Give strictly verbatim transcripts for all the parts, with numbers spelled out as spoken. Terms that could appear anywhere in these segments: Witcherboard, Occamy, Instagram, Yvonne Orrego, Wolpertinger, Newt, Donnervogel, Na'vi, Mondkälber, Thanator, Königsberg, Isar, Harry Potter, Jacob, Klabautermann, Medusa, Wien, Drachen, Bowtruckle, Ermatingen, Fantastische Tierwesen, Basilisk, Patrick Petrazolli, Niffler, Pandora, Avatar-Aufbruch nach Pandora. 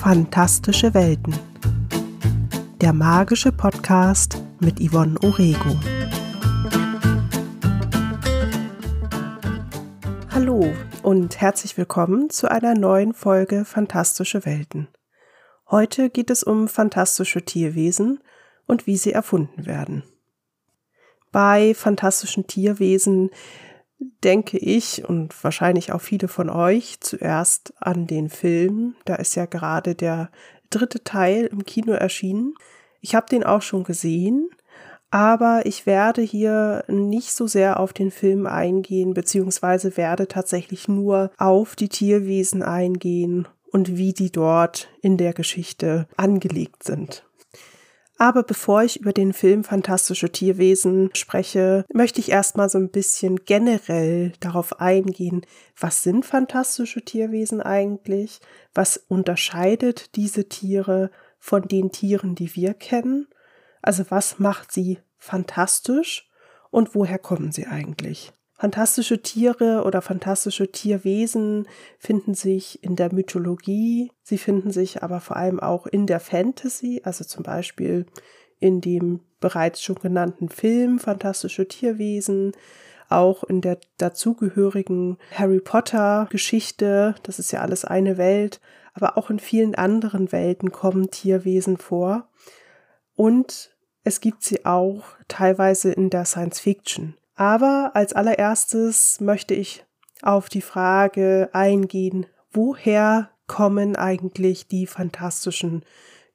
Fantastische Welten. Der magische Podcast mit Yvonne Orrego. Hallo und herzlich willkommen zu einer neuen Folge Fantastische Welten. Heute geht es um fantastische Tierwesen und wie sie erfunden werden. Bei fantastischen Tierwesen denke ich und wahrscheinlich auch viele von euch zuerst an den Film. Da ist ja gerade der dritte Teil im Kino erschienen. Ich habe den auch schon gesehen, aber ich werde hier nicht so sehr auf den Film eingehen, beziehungsweise werde tatsächlich nur auf die Tierwesen eingehen und wie die dort in der Geschichte angelegt sind. Aber bevor ich über den Film Fantastische Tierwesen spreche, möchte ich erstmal so ein bisschen generell darauf eingehen, was sind fantastische Tierwesen eigentlich? Was unterscheidet diese Tiere von den Tieren, die wir kennen? Also was macht sie fantastisch und woher kommen sie eigentlich? Fantastische Tiere oder fantastische Tierwesen finden sich in der Mythologie, sie finden sich aber vor allem auch in der Fantasy, also zum Beispiel in dem bereits schon genannten Film Fantastische Tierwesen, auch in der dazugehörigen Harry Potter Geschichte, das ist ja alles eine Welt, aber auch in vielen anderen Welten kommen Tierwesen vor und es gibt sie auch teilweise in der Science Fiction. Aber als allererstes möchte ich auf die Frage eingehen, woher kommen eigentlich die fantastischen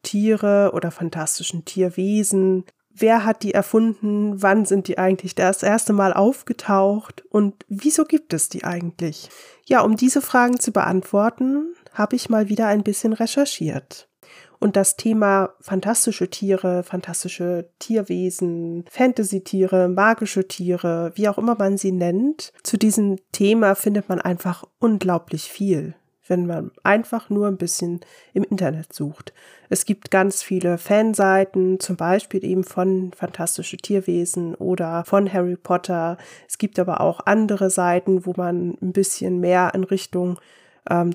Tiere oder fantastischen Tierwesen? Wer hat die erfunden? Wann sind die eigentlich das erste Mal aufgetaucht? Und wieso gibt es die eigentlich? Ja, um diese Fragen zu beantworten, habe ich mal wieder ein bisschen recherchiert. Und das Thema fantastische Tiere, fantastische Tierwesen, Fantasy-Tiere, magische Tiere, wie auch immer man sie nennt, zu diesem Thema findet man einfach unglaublich viel, wenn man einfach nur ein bisschen im Internet sucht. Es gibt ganz viele Fanseiten, zum Beispiel eben von Fantastische Tierwesen oder von Harry Potter. Es gibt aber auch andere Seiten, wo man ein bisschen mehr in Richtung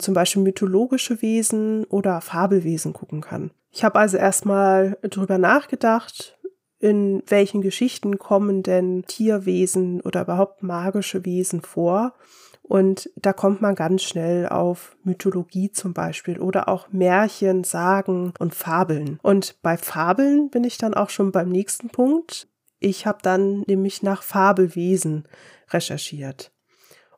zum Beispiel mythologische Wesen oder Fabelwesen gucken kann. Ich habe also erstmal drüber nachgedacht, in welchen Geschichten kommen denn Tierwesen oder überhaupt magische Wesen vor. Und da kommt man ganz schnell auf Mythologie zum Beispiel oder auch Märchen, Sagen und Fabeln. Und bei Fabeln bin ich dann auch schon beim nächsten Punkt. Ich habe dann nämlich nach Fabelwesen recherchiert.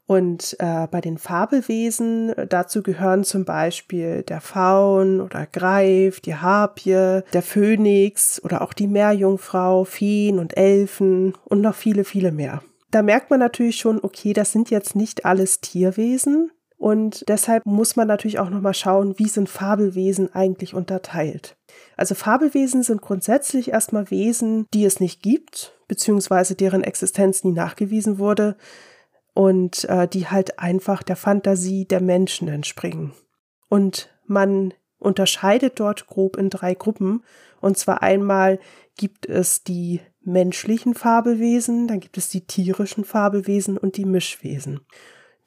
Und äh, bei den Fabelwesen, dazu gehören zum Beispiel der Faun oder Greif, die Harpie, der Phönix oder auch die Meerjungfrau, Feen und Elfen und noch viele, viele mehr. Da merkt man natürlich schon, okay, das sind jetzt nicht alles Tierwesen und deshalb muss man natürlich auch nochmal schauen, wie sind Fabelwesen eigentlich unterteilt. Also Fabelwesen sind grundsätzlich erstmal Wesen, die es nicht gibt, beziehungsweise deren Existenz nie nachgewiesen wurde, und äh, die halt einfach der Fantasie der Menschen entspringen. Und man unterscheidet dort grob in drei Gruppen. Und zwar einmal gibt es die menschlichen Fabelwesen, dann gibt es die tierischen Fabelwesen und die Mischwesen.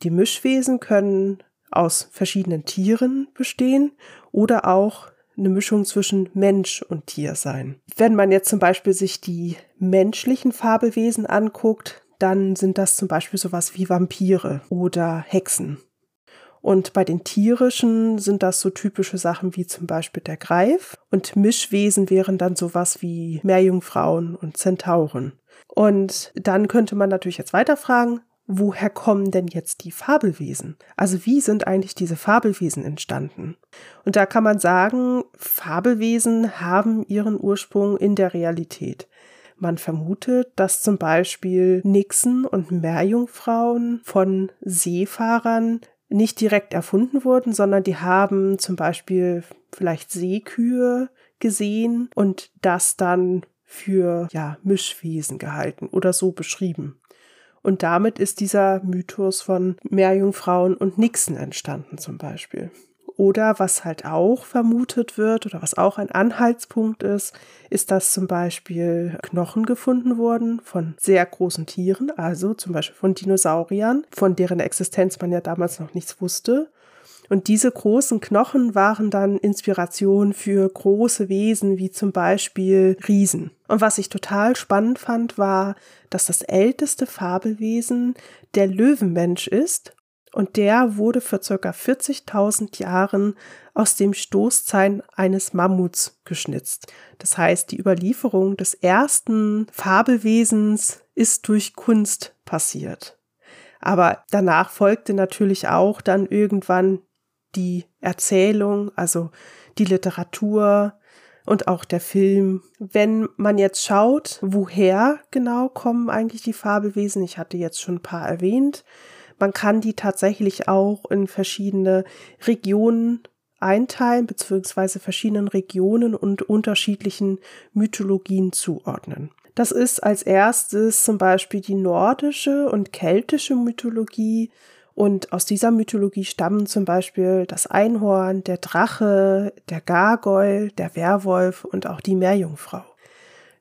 Die Mischwesen können aus verschiedenen Tieren bestehen oder auch eine Mischung zwischen Mensch und Tier sein. Wenn man jetzt zum Beispiel sich die menschlichen Fabelwesen anguckt, dann sind das zum Beispiel sowas wie Vampire oder Hexen. Und bei den tierischen sind das so typische Sachen wie zum Beispiel der Greif. Und Mischwesen wären dann sowas wie Meerjungfrauen und Zentauren. Und dann könnte man natürlich jetzt weiterfragen, woher kommen denn jetzt die Fabelwesen? Also wie sind eigentlich diese Fabelwesen entstanden? Und da kann man sagen, Fabelwesen haben ihren Ursprung in der Realität. Man vermutet, dass zum Beispiel Nixen und Meerjungfrauen von Seefahrern nicht direkt erfunden wurden, sondern die haben zum Beispiel vielleicht Seekühe gesehen und das dann für ja, Mischwesen gehalten oder so beschrieben. Und damit ist dieser Mythos von Meerjungfrauen und Nixen entstanden zum Beispiel. Oder was halt auch vermutet wird oder was auch ein Anhaltspunkt ist, ist, dass zum Beispiel Knochen gefunden wurden von sehr großen Tieren, also zum Beispiel von Dinosauriern, von deren Existenz man ja damals noch nichts wusste. Und diese großen Knochen waren dann Inspiration für große Wesen wie zum Beispiel Riesen. Und was ich total spannend fand, war, dass das älteste Fabelwesen der Löwenmensch ist. Und der wurde vor ca. vierzigtausend Jahren aus dem Stoßzahn eines Mammuts geschnitzt. Das heißt, die Überlieferung des ersten Fabelwesens ist durch Kunst passiert. Aber danach folgte natürlich auch dann irgendwann die Erzählung, also die Literatur und auch der Film. Wenn man jetzt schaut, woher genau kommen eigentlich die Fabelwesen, ich hatte jetzt schon ein paar erwähnt, man kann die tatsächlich auch in verschiedene Regionen einteilen, beziehungsweise verschiedenen Regionen und unterschiedlichen Mythologien zuordnen. Das ist als erstes zum Beispiel die nordische und keltische Mythologie, und aus dieser Mythologie stammen zum Beispiel das Einhorn, der Drache, der Gargoyle, der Werwolf und auch die Meerjungfrau.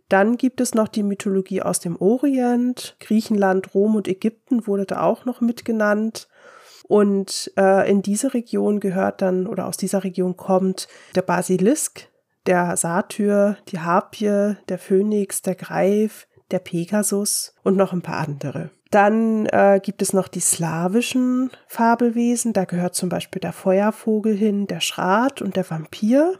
Dann gibt es noch die Mythologie aus dem Orient, Griechenland, Rom und Ägypten wurde da auch noch mitgenannt. Und äh, in diese Region gehört dann, oder aus dieser Region kommt der Basilisk, der Satyr, die Harpie, der Phönix, der Greif, der Pegasus und noch ein paar andere. Dann äh, gibt es noch die slawischen Fabelwesen, da gehört zum Beispiel der Feuervogel hin, der Schrat und der Vampir.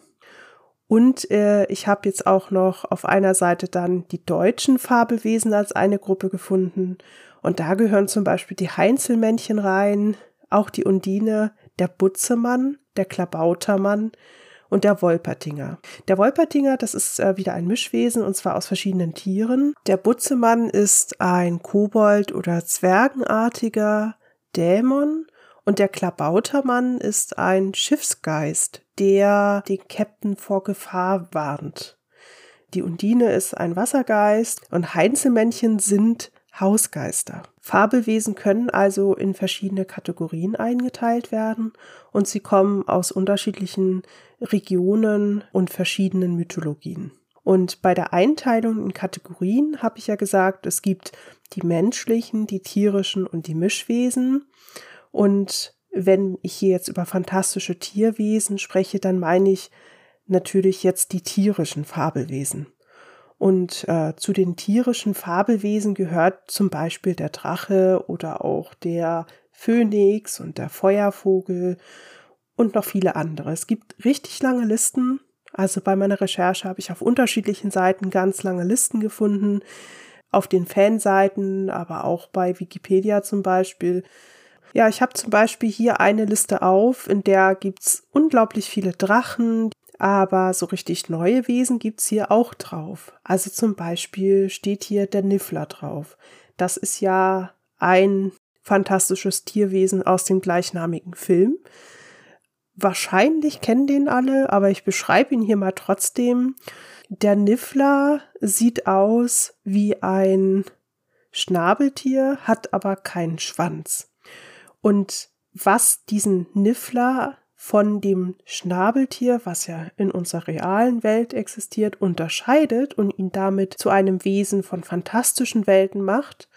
Und äh, ich habe jetzt auch noch auf einer Seite dann die deutschen Fabelwesen als eine Gruppe gefunden. Und da gehören zum Beispiel die Heinzelmännchen rein, auch die Undine, der Butzemann, der Klabautermann und der Wolpertinger. Der Wolpertinger, das ist äh, wieder ein Mischwesen, und zwar aus verschiedenen Tieren. Der Butzemann ist ein Kobold- oder zwergenartiger Dämon. Und der Klabautermann ist ein Schiffsgeist, der den Captain vor Gefahr warnt. Die Undine ist ein Wassergeist und Heinzelmännchen sind Hausgeister. Fabelwesen können also in verschiedene Kategorien eingeteilt werden und sie kommen aus unterschiedlichen Regionen und verschiedenen Mythologien. Und bei der Einteilung in Kategorien habe ich ja gesagt, es gibt die menschlichen, die tierischen und die Mischwesen. Und wenn ich hier jetzt über fantastische Tierwesen spreche, dann meine ich natürlich jetzt die tierischen Fabelwesen. Und äh, zu den tierischen Fabelwesen gehört zum Beispiel der Drache oder auch der Phönix und der Feuervogel und noch viele andere. Es gibt richtig lange Listen. Also bei meiner Recherche habe ich auf unterschiedlichen Seiten ganz lange Listen gefunden. Auf den Fanseiten, aber auch bei Wikipedia zum Beispiel. Ja, ich habe zum Beispiel hier eine Liste auf, in der gibt's unglaublich viele Drachen, aber so richtig neue Wesen gibt's hier auch drauf. Also zum Beispiel steht hier der Niffler drauf. Das ist ja ein fantastisches Tierwesen aus dem gleichnamigen Film. Wahrscheinlich kennen den alle, aber ich beschreibe ihn hier mal trotzdem. Der Niffler sieht aus wie ein Schnabeltier, hat aber keinen Schwanz. Und was diesen Niffler von dem Schnabeltier, was ja in unserer realen Welt existiert, unterscheidet und ihn damit zu einem Wesen von fantastischen Welten macht,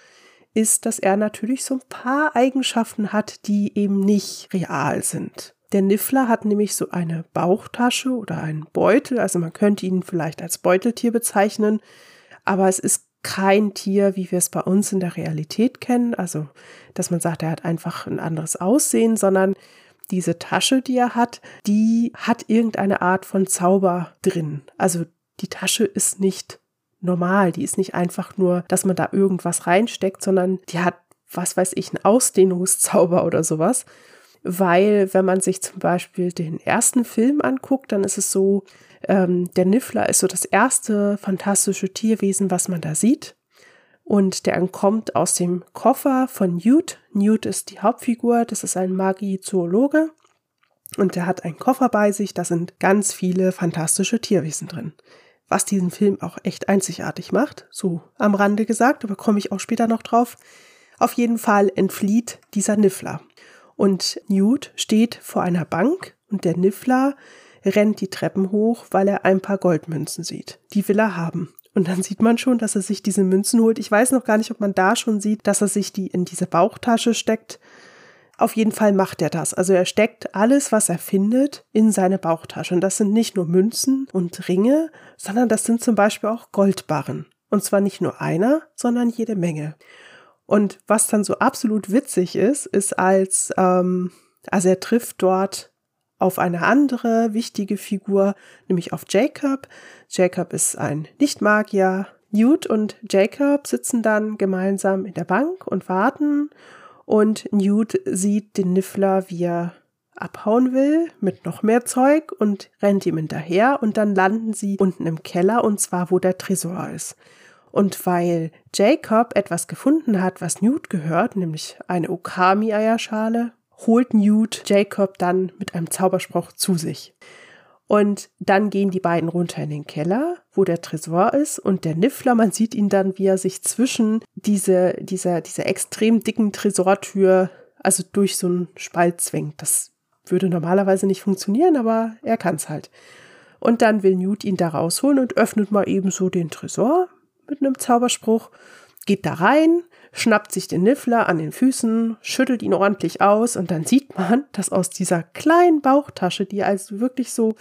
ist, dass er natürlich so ein paar Eigenschaften hat, die eben nicht real sind. Der Niffler hat nämlich so eine Bauchtasche oder einen Beutel, also man könnte ihn vielleicht als Beuteltier bezeichnen, aber es ist kein Tier, wie wir es bei uns in der Realität kennen, also dass man sagt, er hat einfach ein anderes Aussehen, sondern diese Tasche, die er hat, die hat irgendeine Art von Zauber drin. Also die Tasche ist nicht normal, die ist nicht einfach nur, dass man da irgendwas reinsteckt, sondern die hat, was weiß ich, einen Ausdehnungszauber oder sowas, weil wenn man sich zum Beispiel den ersten Film anguckt, dann ist es so, Ähm, der Niffler ist so das erste fantastische Tierwesen, was man da sieht, und der entkommt aus dem Koffer von Newt. Newt ist die Hauptfigur, das ist ein Magizoologe und der hat einen Koffer bei sich, da sind ganz viele fantastische Tierwesen drin, was diesen Film auch echt einzigartig macht, so am Rande gesagt, aber komme ich auch später noch drauf. Auf jeden Fall entflieht dieser Niffler und Newt steht vor einer Bank und der Niffler rennt die Treppen hoch, weil er ein paar Goldmünzen sieht. Die will er haben. Und dann sieht man schon, dass er sich diese Münzen holt. Ich weiß noch gar nicht, ob man da schon sieht, dass er sich die in diese Bauchtasche steckt. Auf jeden Fall macht er das. Also er steckt alles, was er findet, in seine Bauchtasche. Und das sind nicht nur Münzen und Ringe, sondern das sind zum Beispiel auch Goldbarren. Und zwar nicht nur einer, sondern jede Menge. Und was dann so absolut witzig ist, ist als, ähm, also er trifft dort auf eine andere wichtige Figur, nämlich auf Jacob. Jacob ist ein Nicht-Magier. Newt und Jacob sitzen dann gemeinsam in der Bank und warten, und Newt sieht den Niffler, wie er abhauen will mit noch mehr Zeug, und rennt ihm hinterher, und dann landen sie unten im Keller, und zwar wo der Tresor ist. Und weil Jacob etwas gefunden hat, was Newt gehört, nämlich eine Occamy-Eierschale, holt Newt Jacob dann mit einem Zauberspruch zu sich. Und dann gehen die beiden runter in den Keller, wo der Tresor ist, und der Niffler, man sieht ihn dann, wie er sich zwischen diese, dieser, dieser extrem dicken Tresortür, also durch so einen Spalt zwängt. Das würde normalerweise nicht funktionieren, aber er kann es halt. Und dann will Newt ihn da rausholen und öffnet mal eben so den Tresor mit einem Zauberspruch, geht da rein, schnappt sich den Niffler an den Füßen, schüttelt ihn ordentlich aus, und dann sieht man, dass aus dieser kleinen Bauchtasche, die also wirklich so,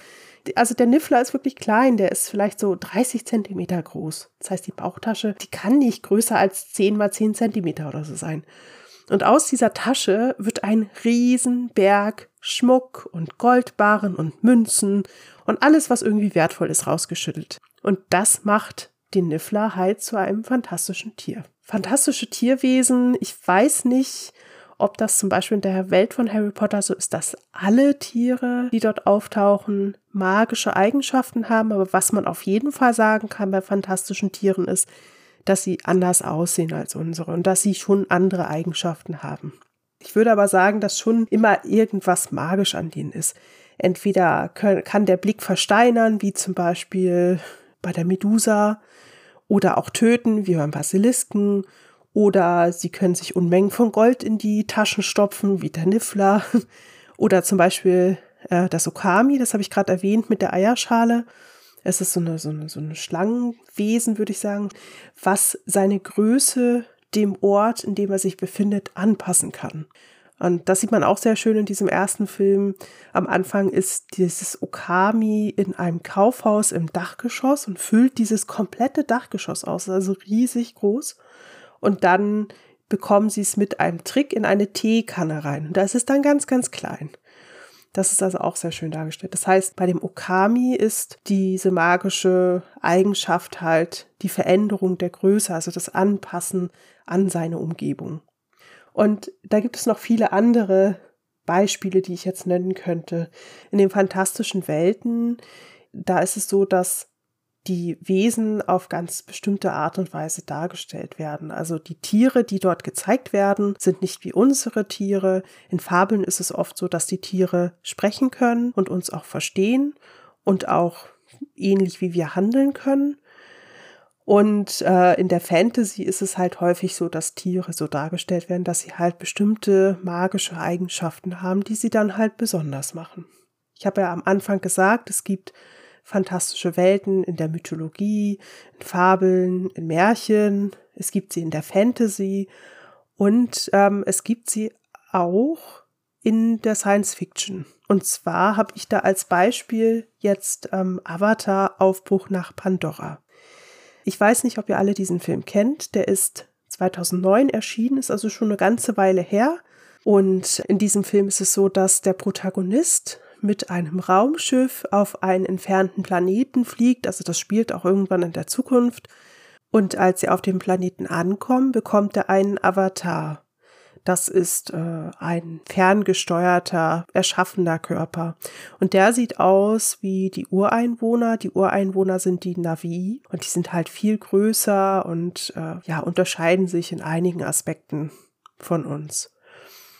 also der Niffler ist wirklich klein, der ist vielleicht so dreißig Zentimeter groß. Das heißt, die Bauchtasche, die kann nicht größer als zehn mal zehn Zentimeter oder so sein. Und aus dieser Tasche wird ein Riesenberg Schmuck und Goldbarren und Münzen und alles, was irgendwie wertvoll ist, rausgeschüttelt. Und das macht den Niffler halt zu einem fantastischen Tier. Fantastische Tierwesen, ich weiß nicht, ob das zum Beispiel in der Welt von Harry Potter so ist, dass alle Tiere, die dort auftauchen, magische Eigenschaften haben, aber was man auf jeden Fall sagen kann bei fantastischen Tieren ist, dass sie anders aussehen als unsere und dass sie schon andere Eigenschaften haben. Ich würde aber sagen, dass schon immer irgendwas magisch an denen ist. Entweder kann der Blick versteinern, wie zum Beispiel bei der Medusa, oder auch töten, wie beim Basilisken, oder sie können sich Unmengen von Gold in die Taschen stopfen, wie der Niffler, oder zum Beispiel äh, das Occamy, das habe ich gerade erwähnt, mit der Eierschale. Es ist so eine, so eine, so eine Schlangenwesen, würde ich sagen, was seine Größe dem Ort, in dem er sich befindet, anpassen kann. Und das sieht man auch sehr schön in diesem ersten Film. Am Anfang ist dieses Occamy in einem Kaufhaus im Dachgeschoss und füllt dieses komplette Dachgeschoss aus, also riesig groß. Und dann bekommen sie es mit einem Trick in eine Teekanne rein. Und da ist es dann ganz, ganz klein. Das ist also auch sehr schön dargestellt. Das heißt, bei dem Occamy ist diese magische Eigenschaft halt die Veränderung der Größe, also das Anpassen an seine Umgebung. Und da gibt es noch viele andere Beispiele, die ich jetzt nennen könnte. In den fantastischen Welten, da ist es so, dass die Wesen auf ganz bestimmte Art und Weise dargestellt werden. Also die Tiere, die dort gezeigt werden, sind nicht wie unsere Tiere. In Fabeln ist es oft so, dass die Tiere sprechen können und uns auch verstehen und auch ähnlich wie wir handeln können. Und äh, in der Fantasy ist es halt häufig so, dass Tiere so dargestellt werden, dass sie halt bestimmte magische Eigenschaften haben, die sie dann halt besonders machen. Ich habe ja am Anfang gesagt, es gibt fantastische Welten in der Mythologie, in Fabeln, in Märchen, es gibt sie in der Fantasy und ähm, es gibt sie auch in der Science Fiction. Und zwar habe ich da als Beispiel jetzt ähm, Avatar-Aufbruch nach Pandora. Ich weiß nicht, ob ihr alle diesen Film kennt, der ist zweitausendneun erschienen, ist also schon eine ganze Weile her. Und in diesem Film ist es so, dass der Protagonist mit einem Raumschiff auf einen entfernten Planeten fliegt, also das spielt auch irgendwann in der Zukunft. Und als sie auf dem Planeten ankommen, bekommt er einen Avatar. Das ist äh, ein ferngesteuerter, erschaffender Körper. Und der sieht aus wie die Ureinwohner. Die Ureinwohner sind die Na'vi und die sind halt viel größer und äh, ja, unterscheiden sich in einigen Aspekten von uns.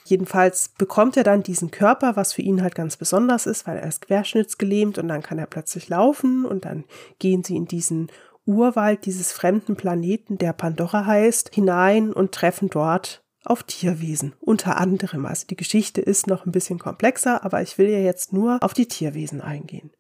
Jedenfalls bekommt er dann diesen Körper, was für ihn halt ganz besonders ist, weil er ist querschnittsgelähmt und dann kann er plötzlich laufen und dann gehen sie in diesen Urwald dieses fremden Planeten, der Pandora heißt, hinein und treffen dort auf Tierwesen, unter anderem. Also die Geschichte ist noch ein bisschen komplexer, aber ich will ja jetzt nur auf die Tierwesen eingehen.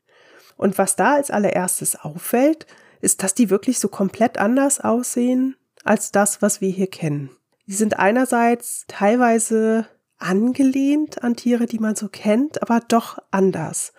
Und was da als allererstes auffällt, ist, dass die wirklich so komplett anders aussehen als das, was wir hier kennen. Die sind einerseits teilweise angelehnt an Tiere, die man so kennt, aber doch anders.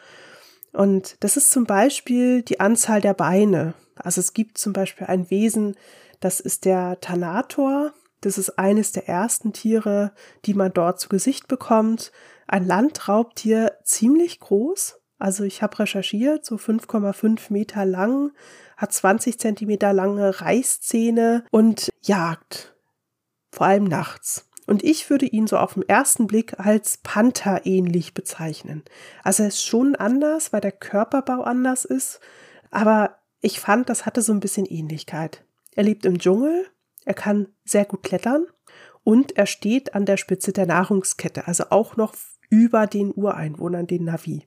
Und das ist zum Beispiel die Anzahl der Beine. Also es gibt zum Beispiel ein Wesen, das ist der Thanator. Das ist eines der ersten Tiere, die man dort zu Gesicht bekommt. Ein Landraubtier, ziemlich groß. Also ich habe recherchiert, so fünf Komma fünf Meter lang, hat zwanzig Zentimeter lange Reißzähne und jagt. Vor allem nachts. Und ich würde ihn so auf den ersten Blick als Panther-ähnlich bezeichnen. Also er ist schon anders, weil der Körperbau anders ist. Aber ich fand, das hatte so ein bisschen Ähnlichkeit. Er lebt im Dschungel, er kann sehr gut klettern und er steht an der Spitze der Nahrungskette, also auch noch über den Ureinwohnern, den Na'vi.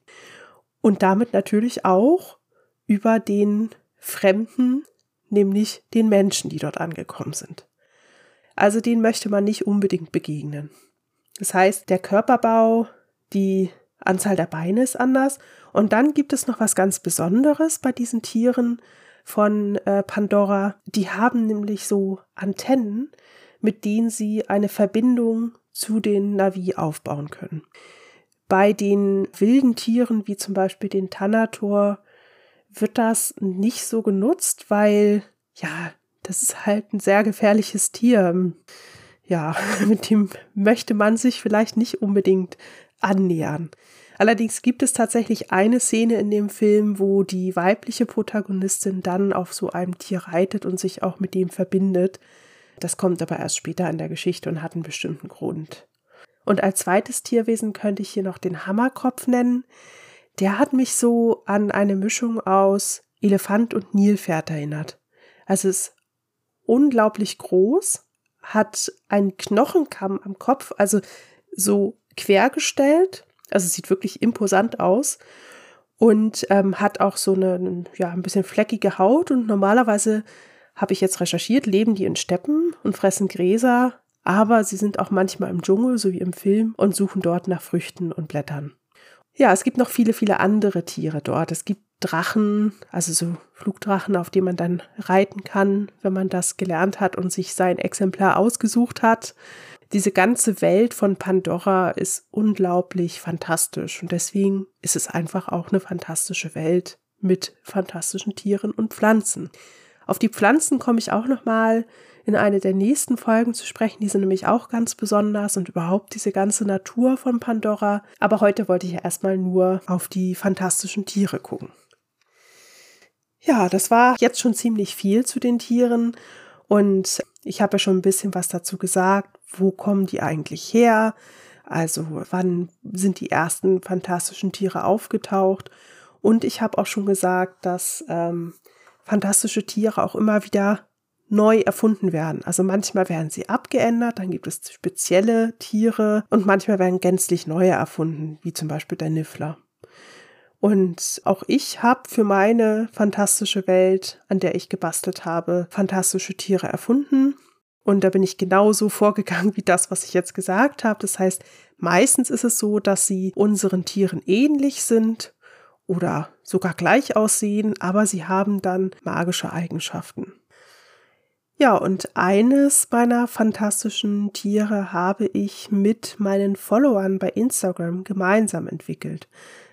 Und damit natürlich auch über den Fremden, nämlich den Menschen, die dort angekommen sind. Also den möchte man nicht unbedingt begegnen. Das heißt, der Körperbau, die Anzahl der Beine ist anders. Und dann gibt es noch was ganz Besonderes bei diesen Tieren von äh, Pandora. Die haben nämlich so Antennen, mit denen sie eine Verbindung zu den Na'vi aufbauen können. Bei den wilden Tieren, wie zum Beispiel den Thanator, wird das nicht so genutzt, weil, ja, das ist halt ein sehr gefährliches Tier. Ja, mit dem möchte man sich vielleicht nicht unbedingt annähern. Allerdings gibt es tatsächlich eine Szene in dem Film, wo die weibliche Protagonistin dann auf so einem Tier reitet und sich auch mit dem verbindet. Das kommt aber erst später in der Geschichte und hat einen bestimmten Grund. Und als zweites Tierwesen könnte ich hier noch den Hammerkopf nennen. Der hat mich so an eine Mischung aus Elefant und Nilpferd erinnert. Also es ist unglaublich groß, hat einen Knochenkamm am Kopf, also so quergestellt, also sieht wirklich imposant aus und ähm, hat auch so eine, ja, ein bisschen fleckige Haut und normalerweise, habe ich jetzt recherchiert, leben die in Steppen und fressen Gräser, aber sie sind auch manchmal im Dschungel, so wie im Film, und suchen dort nach Früchten und Blättern. Ja, es gibt noch viele, viele andere Tiere dort. Es gibt Drachen, also so Flugdrachen, auf denen man dann reiten kann, wenn man das gelernt hat und sich sein Exemplar ausgesucht hat. Diese ganze Welt von Pandora ist unglaublich fantastisch und deswegen ist es einfach auch eine fantastische Welt mit fantastischen Tieren und Pflanzen. Auf die Pflanzen komme ich auch nochmal in eine der nächsten Folgen zu sprechen, die sind nämlich auch ganz besonders und überhaupt diese ganze Natur von Pandora. Aber heute wollte ich ja erstmal nur auf die fantastischen Tiere gucken. Ja, das war jetzt schon ziemlich viel zu den Tieren und ich habe ja schon ein bisschen was dazu gesagt, wo kommen die eigentlich her, also wann sind die ersten fantastischen Tiere aufgetaucht und ich habe auch schon gesagt, dass ähm, fantastische Tiere auch immer wieder neu erfunden werden. Also manchmal werden sie abgeändert, dann gibt es spezielle Tiere und manchmal werden gänzlich neue erfunden, wie zum Beispiel der Niffler. Und auch ich habe für meine fantastische Welt, an der ich gebastelt habe, fantastische Tiere erfunden. Und da bin ich genauso vorgegangen wie das, was ich jetzt gesagt habe. Das heißt, meistens ist es so, dass sie unseren Tieren ähnlich sind oder sogar gleich aussehen, aber sie haben dann magische Eigenschaften. Ja, und eines meiner fantastischen Tiere habe ich mit meinen Followern bei Instagram gemeinsam entwickelt.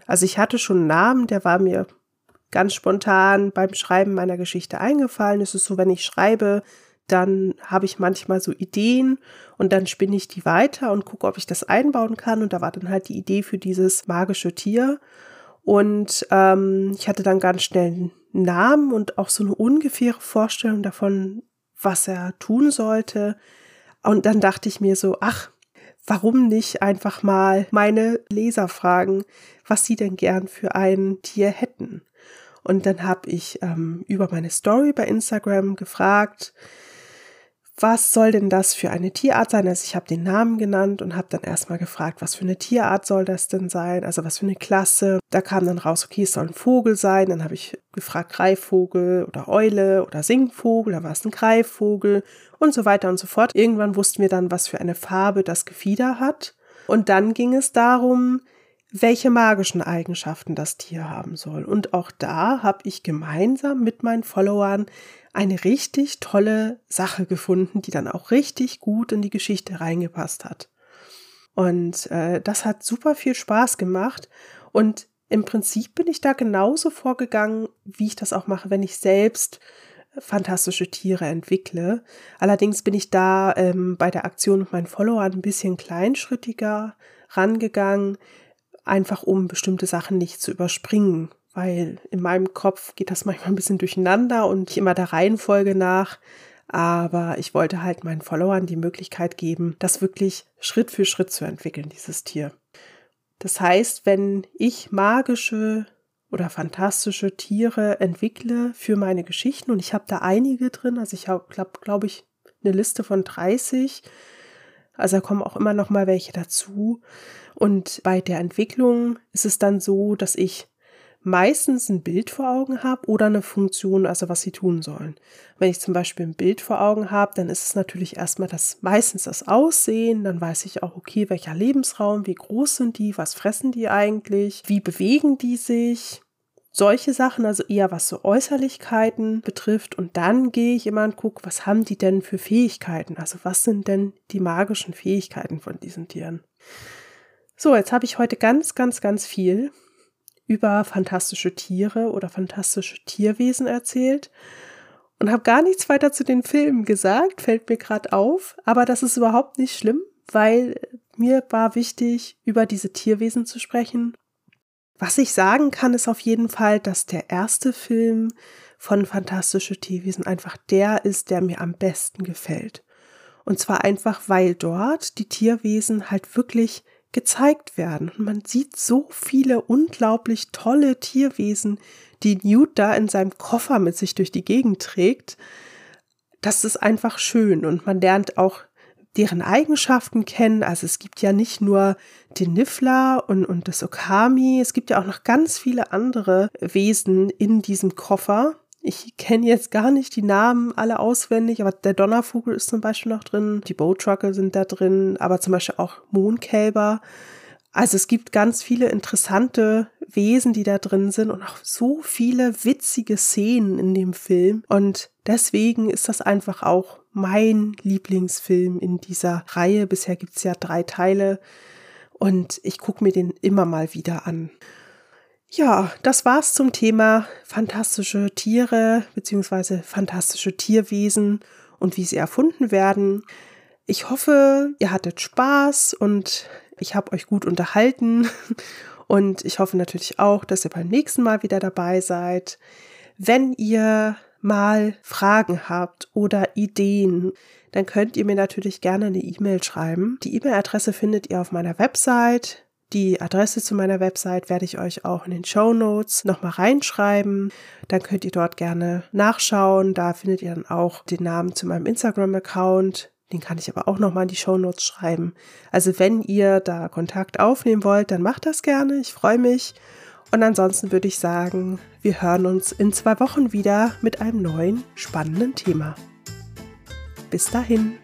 Also ich hatte schon einen Namen, der war mir ganz spontan beim Schreiben meiner Geschichte eingefallen. Es ist so, wenn ich schreibe, dann habe ich manchmal so Ideen und dann spinne ich die weiter und gucke, ob ich das einbauen kann. Und da war dann halt die Idee für dieses magische Tier. Und ähm, ich hatte dann ganz schnell einen Namen und auch so eine ungefähre Vorstellung davon, was er tun sollte. Und dann dachte ich mir so, ach, warum nicht einfach mal meine Leser fragen, was sie denn gern für ein Tier hätten. Und dann habe ich ähm, über meine Story bei Instagram gefragt, was soll denn das für eine Tierart sein? Also ich habe den Namen genannt und habe dann erstmal gefragt, was für eine Tierart soll das denn sein? Also was für eine Klasse? Da kam dann raus, okay, es soll ein Vogel sein. Dann habe ich gefragt, Greifvogel oder Eule oder Singvogel, da war es ein Greifvogel und so weiter und so fort. Irgendwann wussten wir dann, was für eine Farbe das Gefieder hat. Und dann ging es darum, welche magischen Eigenschaften das Tier haben soll. Und auch da habe ich gemeinsam mit meinen Followern eine richtig tolle Sache gefunden, die dann auch richtig gut in die Geschichte reingepasst hat. Und äh, das hat super viel Spaß gemacht. Und im Prinzip bin ich da genauso vorgegangen, wie ich das auch mache, wenn ich selbst fantastische Tiere entwickle. Allerdings bin ich da ähm, bei der Aktion mit meinen Followern ein bisschen kleinschrittiger rangegangen, einfach um bestimmte Sachen nicht zu überspringen, weil in meinem Kopf geht das manchmal ein bisschen durcheinander und nicht immer der Reihenfolge nach, aber ich wollte halt meinen Followern die Möglichkeit geben, das wirklich Schritt für Schritt zu entwickeln, dieses Tier. Das heißt, wenn ich magische oder fantastische Tiere entwickle für meine Geschichten, und ich habe da einige drin, also ich habe, glaube glaub ich, eine Liste von dreißig, also da kommen auch immer noch mal welche dazu. Und bei der Entwicklung ist es dann so, dass ich meistens ein Bild vor Augen habe oder eine Funktion, also was sie tun sollen. Wenn ich zum Beispiel ein Bild vor Augen habe, dann ist es natürlich erstmal das, meistens das Aussehen, dann weiß ich auch, okay, welcher Lebensraum, wie groß sind die, was fressen die eigentlich, wie bewegen die sich, solche Sachen, also eher was so Äußerlichkeiten betrifft. Und dann gehe ich immer und gucke, was haben die denn für Fähigkeiten, also was sind denn die magischen Fähigkeiten von diesen Tieren. So, jetzt habe ich heute ganz, ganz, ganz viel über fantastische Tiere oder fantastische Tierwesen erzählt und habe gar nichts weiter zu den Filmen gesagt, fällt mir gerade auf, aber das ist überhaupt nicht schlimm, weil mir war wichtig, über diese Tierwesen zu sprechen. Was ich sagen kann, ist auf jeden Fall, dass der erste Film von Fantastische Tierwesen einfach der ist, der mir am besten gefällt. Und zwar einfach, weil dort die Tierwesen halt wirklich gezeigt werden. Und man sieht so viele unglaublich tolle Tierwesen, die Newt da in seinem Koffer mit sich durch die Gegend trägt. Das ist einfach schön und man lernt auch deren Eigenschaften kennen. Also es gibt ja nicht nur den Niffler und, und das Occamy, es gibt ja auch noch ganz viele andere Wesen in diesem Koffer. Ich kenne jetzt gar nicht die Namen alle auswendig, aber der Donnervogel ist zum Beispiel noch drin, die Bowtruckle sind da drin, aber zum Beispiel auch Mondkälber. Also es gibt ganz viele interessante Wesen, die da drin sind und auch so viele witzige Szenen in dem Film. Und deswegen ist das einfach auch mein Lieblingsfilm in dieser Reihe. Bisher gibt es ja drei Teile und ich gucke mir den immer mal wieder an. Ja, das war's zum Thema fantastische Tiere bzw. fantastische Tierwesen und wie sie erfunden werden. Ich hoffe, ihr hattet Spaß und ich habe euch gut unterhalten und ich hoffe natürlich auch, dass ihr beim nächsten Mal wieder dabei seid. Wenn ihr mal Fragen habt oder Ideen, dann könnt ihr mir natürlich gerne eine E-Mail schreiben. Die E-Mail-Adresse findet ihr auf meiner Website. Die Adresse zu meiner Website werde ich euch auch in den Shownotes nochmal reinschreiben. Dann könnt ihr dort gerne nachschauen. Da findet ihr dann auch den Namen zu meinem Instagram-Account. Den kann ich aber auch nochmal in die Shownotes schreiben. Also wenn ihr da Kontakt aufnehmen wollt, dann macht das gerne. Ich freue mich. Und ansonsten würde ich sagen, wir hören uns in zwei Wochen wieder mit einem neuen spannenden Thema. Bis dahin.